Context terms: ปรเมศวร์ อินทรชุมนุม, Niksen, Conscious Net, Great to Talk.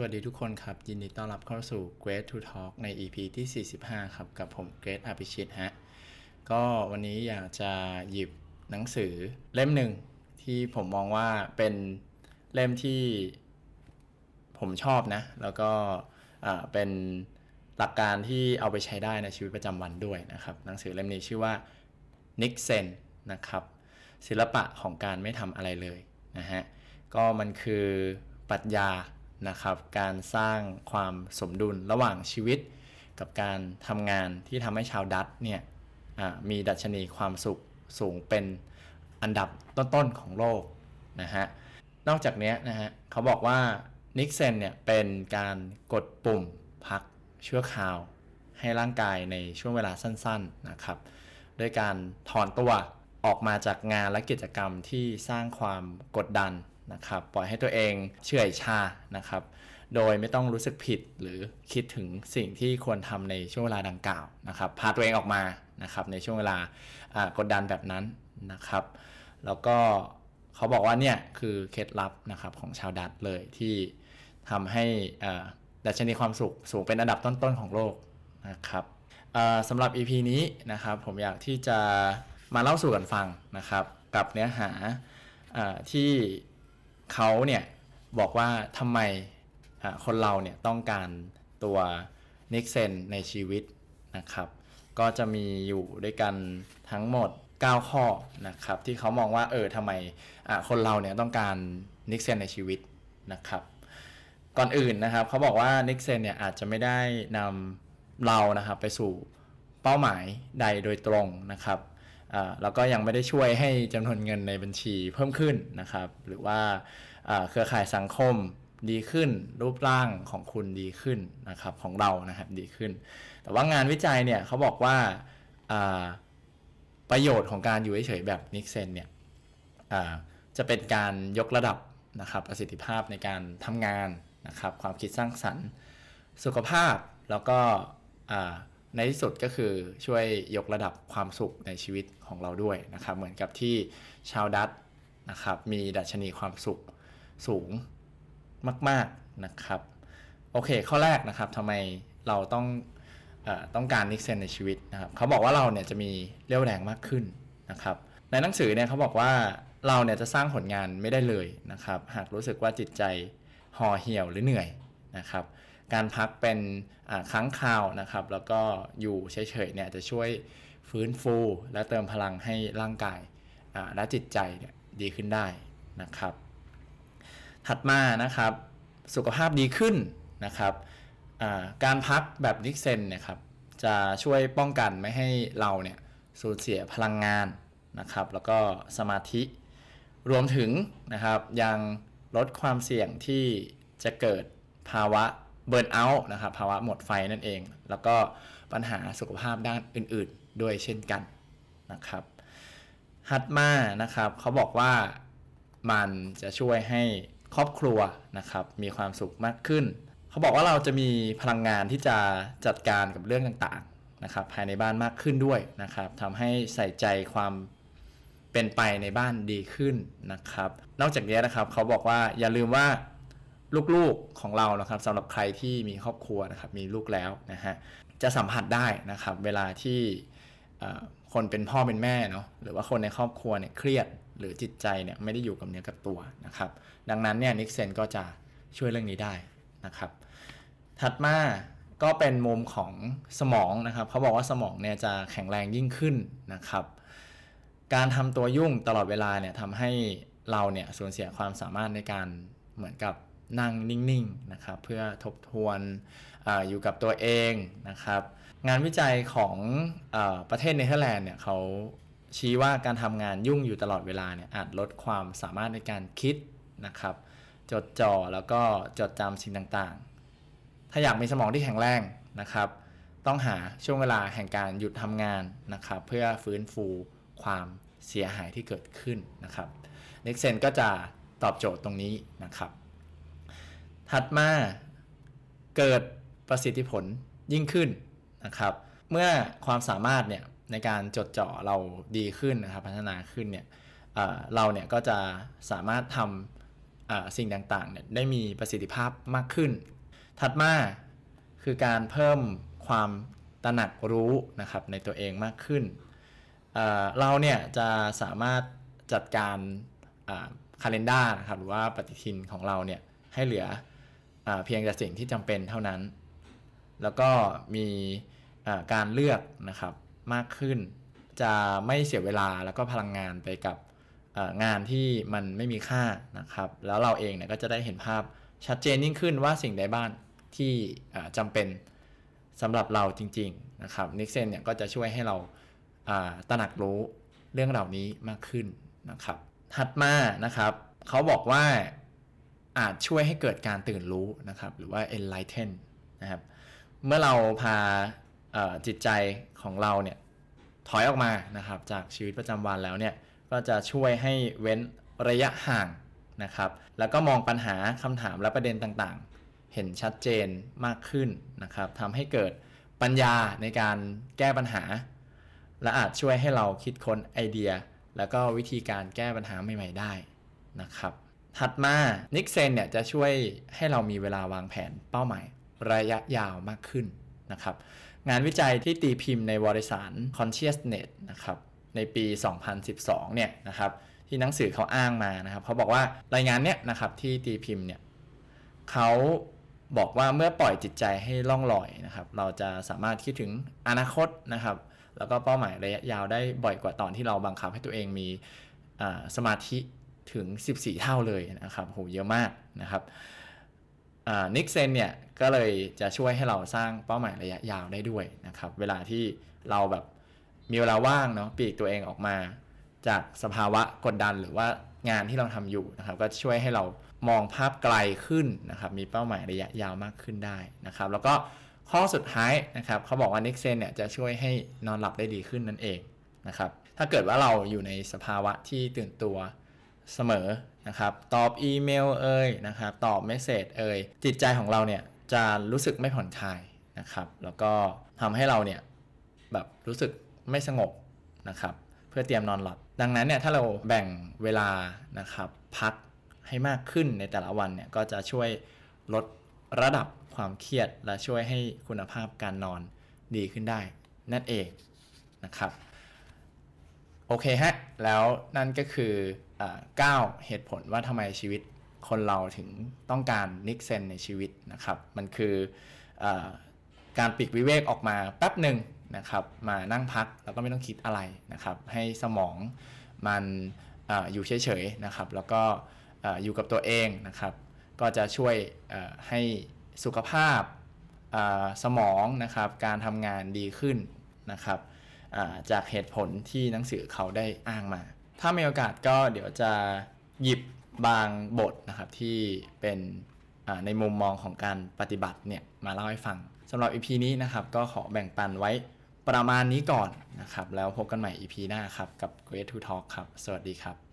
สวัสดีทุกคนครับยินดีต้อนรับเข้าสู่ Great to Talk ใน EP ที่45ครับกับผม Great อภิชิตฮะก็วันนี้อยากจะหยิบหนังสือเล่มหนึ่งที่ผมมองว่าเป็นเล่มที่ผมชอบนะแล้วก็เป็นหลักการที่เอาไปใช้ได้ในชีวิตประจำวันด้วยนะครับหนังสือเล่มนี้ชื่อว่า Niksen นะครับศิลปะของการไม่ทำอะไรเลยนะฮะก็มันคือปรัชญานะครับการสร้างความสมดุลระหว่างชีวิตกับการทำงานที่ทำให้ชาวดัตช์เนี่ยมีดัชนีความสุขสูงเป็นอันดับต้นๆของโลกนะฮะนอกจากนี้นะฮะเขาบอกว่านิกเซนเนี่ยเป็นการกดปุ่มพักชั่วคราวให้ร่างกายในช่วงเวลาสั้นๆนะครับด้วยการถอนตัวออกมาจากงานและกิจกรรมที่สร้างความกดดันนะครับปล่อยให้ตัวเองเฉื่อยชานะครับโดยไม่ต้องรู้สึกผิดหรือคิดถึงสิ่งที่ควรทำในช่วงเวลาดังกล่าวนะครับพาตัวเองออกมานะครับในช่วงเวลากดดันแบบนั้นนะครับแล้วก็เขาบอกว่าเนี่ยคือเคล็ดลับนะครับของชาวดัตช์เลยที่ทำให้ดัชนีความสุขสูงเป็นอันดับต้นๆของโลกนะครับสำหรับ EP นี้นะครับผมอยากที่จะมาเล่าสู่กันฟังนะครับกับเนื้อหาที่เขาเนี่ยบอกว่าทำไมคนเราเนี่ยต้องการตัวนิกเซนในชีวิตนะครับก็จะมีอยู่ด้วยกันทั้งหมด9ข้อนะครับที่เขามองว่าทำไมคนเราเนี่ยต้องการนิกเซนในชีวิตนะครับก่อนอื่นนะครับเขาบอกว่านิกเซนเนี่ยอาจจะไม่ได้นำเรานะครับไปสู่เป้าหมายใดโดยตรงนะครับแล้วก็ยังไม่ได้ช่วยให้จำนวนเงินในบัญชีเพิ่มขึ้นนะครับหรือว่าเครือข่ายสังคมดีขึ้นรูปร่างของคุณดีขึ้นนะครับของเรานะครับดีขึ้นแต่ว่างานวิจัยเนี่ยเขาบอกว่าประโยชน์ของการอยู่เฉยๆแบบนิกเซนเนี่ยจะเป็นการยกระดับนะครับประสิทธิภาพในการทำงานนะครับความคิดสร้างสรรค์สุขภาพแล้วก็ในที่สุดก็คือช่วยยกระดับความสุขในชีวิตของเราด้วยนะครับเหมือนกับที่ชาวดัตช์นะครับมีดัชนีความสุขสูงมากๆนะครับโอเคข้อแรกนะครับทำไมเราต้องการนิกเซนในชีวิตนะครับเขาบอกว่าเราเนี่ยจะมีเรี่ยวแรงมากขึ้นนะครับในหนังสือเนี่ยเขาบอกว่าเราเนี่ยจะสร้างผลงานไม่ได้เลยนะครับหากรู้สึกว่าจิตใจห่อเหี่ยวหรือเหนื่อยนะครับการพักเป็นครั้งคราวนะครับแล้วก็อยู่เฉยๆเนี่ยจะช่วยฟื้นฟูและเติมพลังให้ร่างกายและจิตใจเนี่ยดีขึ้นได้นะครับถัดมานะครับสุขภาพดีขึ้นนะครับการพักแบบนิกเซนนะครับจะช่วยป้องกันไม่ให้เราเนี่ยสูญเสียพลังงานนะครับแล้วก็สมาธิรวมถึงนะครับยังลดความเสี่ยงที่จะเกิดภาวะเบิร์นเอาท์นะครับภาวะหมดไฟนั่นเองแล้วก็ปัญหาสุขภาพด้านอื่นๆด้วยเช่นกันนะครับถัดมานะครับเขาบอกว่ามันจะช่วยให้ครอบครัวนะครับมีความสุขมากขึ้นเขาบอกว่าเราจะมีพลังงานที่จะจัดการกับเรื่องต่างๆนะครับภายในบ้านมากขึ้นด้วยนะครับทำให้ใส่ใจความเป็นไปในบ้านดีขึ้นนะครับนอกจากนี้นะครับเขาบอกว่าอย่าลืมว่าลูกๆของเรานะครับสำหรับใครที่มีครอบครัวนะครับมีลูกแล้วนะฮะจะสัมผัสได้นะครับเวลาที่คนเป็นพ่อเป็นแม่เนาะหรือว่าคนในครอบครัวเนี่ยเครียดหรือจิตใจเนี่ยไม่ได้อยู่กับเนื้อกับตัวนะครับดังนั้นเนี่ยนิกเซนก็จะช่วยเรื่องนี้ได้นะครับถัดมาก็เป็นมุมของสมองนะครับเขาบอกว่าสมองเนี่ยจะแข็งแรงยิ่งขึ้นนะครับการทำตัวยุ่งตลอดเวลาเนี่ยทำให้เราเนี่ยสูญเสียความสามารถในการเหมือนกับนั่งนิ่งๆนะครับเพื่อทบทวนอยู่กับตัวเองนะครับงานวิจัยของประเทศเนเธอร์แลนด์เนี่ยเขาชี้ว่าการทำงานยุ่งอยู่ตลอดเวลาเนี่ยอาจลดความสามารถในการคิดนะครับจดจ่อแล้วก็จดจำสิ่งต่างๆถ้าอยากมีสมองที่แข็งแรงนะครับต้องหาช่วงเวลาแห่งการหยุดทำงานนะครับเพื่อฟื้นฟูความเสียหายที่เกิดขึ้นนะครับนิกเซนก็จะตอบโจทย์ตรงนี้นะครับถัดมาเกิดประสิทธิผลยิ่งขึ้นนะครับเมื่อความสามารถเนี่ยในการจดจ่อเราดีขึ้นนะครับพัฒนาขึ้นเนี่ยเราเนี่ยก็จะสามารถท สิ่งต่างๆเนี่ยได้มีประสิทธิภาพมากขึ้นถัดมาคือการเพิ่มความตระหนักรู้นะครับในตัวเองมากขึ้นเราเนี่ยจะสามารถจัดการcalendar นะครับหรือว่าปฏิทินของเราเนี่ยให้เหลือเพียงแต่สิ่งที่จำเป็นเท่านั้นแล้วก็มีการเลือกนะครับมากขึ้นจะไม่เสียเวลาแล้วก็พลังงานไปกับงานที่มันไม่มีค่านะครับแล้วเราเองเนี่ยก็จะได้เห็นภาพชัดเจนยิ่งขึ้นว่าสิ่งใดบ้างที่จำเป็นสำหรับเราจริงๆนะครับ Niksen เนี่ยก็จะช่วยให้เราตระหนักรู้เรื่องเหล่านี้มากขึ้นนะครับถัดมานะครับเขาบอกว่าอาจช่วยให้เกิดการตื่นรู้นะครับหรือว่า enlighten นะครับเมื่อเราพาจิตใจของเราเนี่ยถอยออกมานะครับจากชีวิตประจำวันแล้วเนี่ยก็จะช่วยให้เว้นระยะห่างนะครับแล้วก็มองปัญหาคำถามและประเด็นต่างๆเห็นชัดเจนมากขึ้นนะครับทำให้เกิดปัญญาในการแก้ปัญหาและอาจช่วยให้เราคิดค้นไอเดียแล้วก็วิธีการแก้ปัญหาใหม่ๆได้นะครับถัดมา Niksen เนี่ยจะช่วยให้เรามีเวลาวางแผนเป้าหมายระยะยาวมากขึ้นนะครับงานวิจัยที่ตีพิมพ์ในวารสาร Conscious Net นะครับในปี 2012 เนี่ยนะครับที่หนังสือเขาอ้างมานะครับเขาบอกว่ารายงานเนี้ยนะครับที่ตีพิมพ์เนี่ยเขาบอกว่าเมื่อปล่อยจิตใจให้ล่องลอยนะครับเราจะสามารถคิดถึงอนาคตนะครับแล้วก็เป้าหมายระยะยาวได้บ่อยกว่าตอนที่เราบังคับให้ตัวเองมีสมาธิถึง14 เท่าเลยนะครับโหเยอะมากนะครับNiksen เนี่ยก็เลยจะช่วยให้เราสร้างเป้าหมายระยะยาวได้ด้วยนะครับเวลาที่เราแบบมีเวลาว่างเนาะปลีกตัวเองออกมาจากสภาวะกดดันหรือว่างานที่เราทำอยู่นะครับก็ช่วยให้เรามองภาพไกลขึ้นนะครับมีเป้าหมายระยะยาวมากขึ้นได้นะครับแล้วก็ข้อสุดท้ายนะครับเขาบอกว่า Niksen เนี่ยจะช่วยให้นอนหลับได้ดีขึ้นนั่นเองนะครับถ้าเกิดว่าเราอยู่ในสภาวะที่ตื่นตัวเสมอนะครับตอบอีเมลนะครับตอบเมสเสจจิตใจของเราเนี่ยจะรู้สึกไม่ผ่อนคลายนะครับแล้วก็ทำให้เราเนี่ยแบบรู้สึกไม่สงบนะครับเพื่อเตรียมนอนหลับดังนั้นเนี่ยถ้าเราแบ่งเวลานะครับพักให้มากขึ้นในแต่ละวันเนี่ยก็จะช่วยลดระดับความเครียดและช่วยให้คุณภาพการนอนดีขึ้นได้นั่นเองนะครับโอเคฮะแล้วนั่นก็คือ9 เหตุผลว่าทำไมชีวิตคนเราถึงต้องการ Niksen ในชีวิตนะครับมันคือการปลีกวิเวกออกมาแป๊บหนึ่งนะครับมานั่งพักแล้วก็ไม่ต้องคิดอะไรนะครับให้สมองมันอยู่เฉยๆนะครับแล้วก็อยู่กับตัวเองนะครับก็จะช่วยให้สุขภาพสมองนะครับการทำงานดีขึ้นนะครับจากเหตุผลที่หนังสือเขาได้อ้างมาถ้ามีโอกาสก็เดี๋ยวจะหยิบบางบทนะครับที่เป็นในมุมมองของการปฏิบัติเนี่ยมาเล่าให้ฟังสำหรับ EP นี้นะครับก็ขอแบ่งปันไว้ประมาณนี้ก่อนนะครับแล้วพบกันใหม่ EP หน้าครับกับ Great to Talk ครับสวัสดีครับ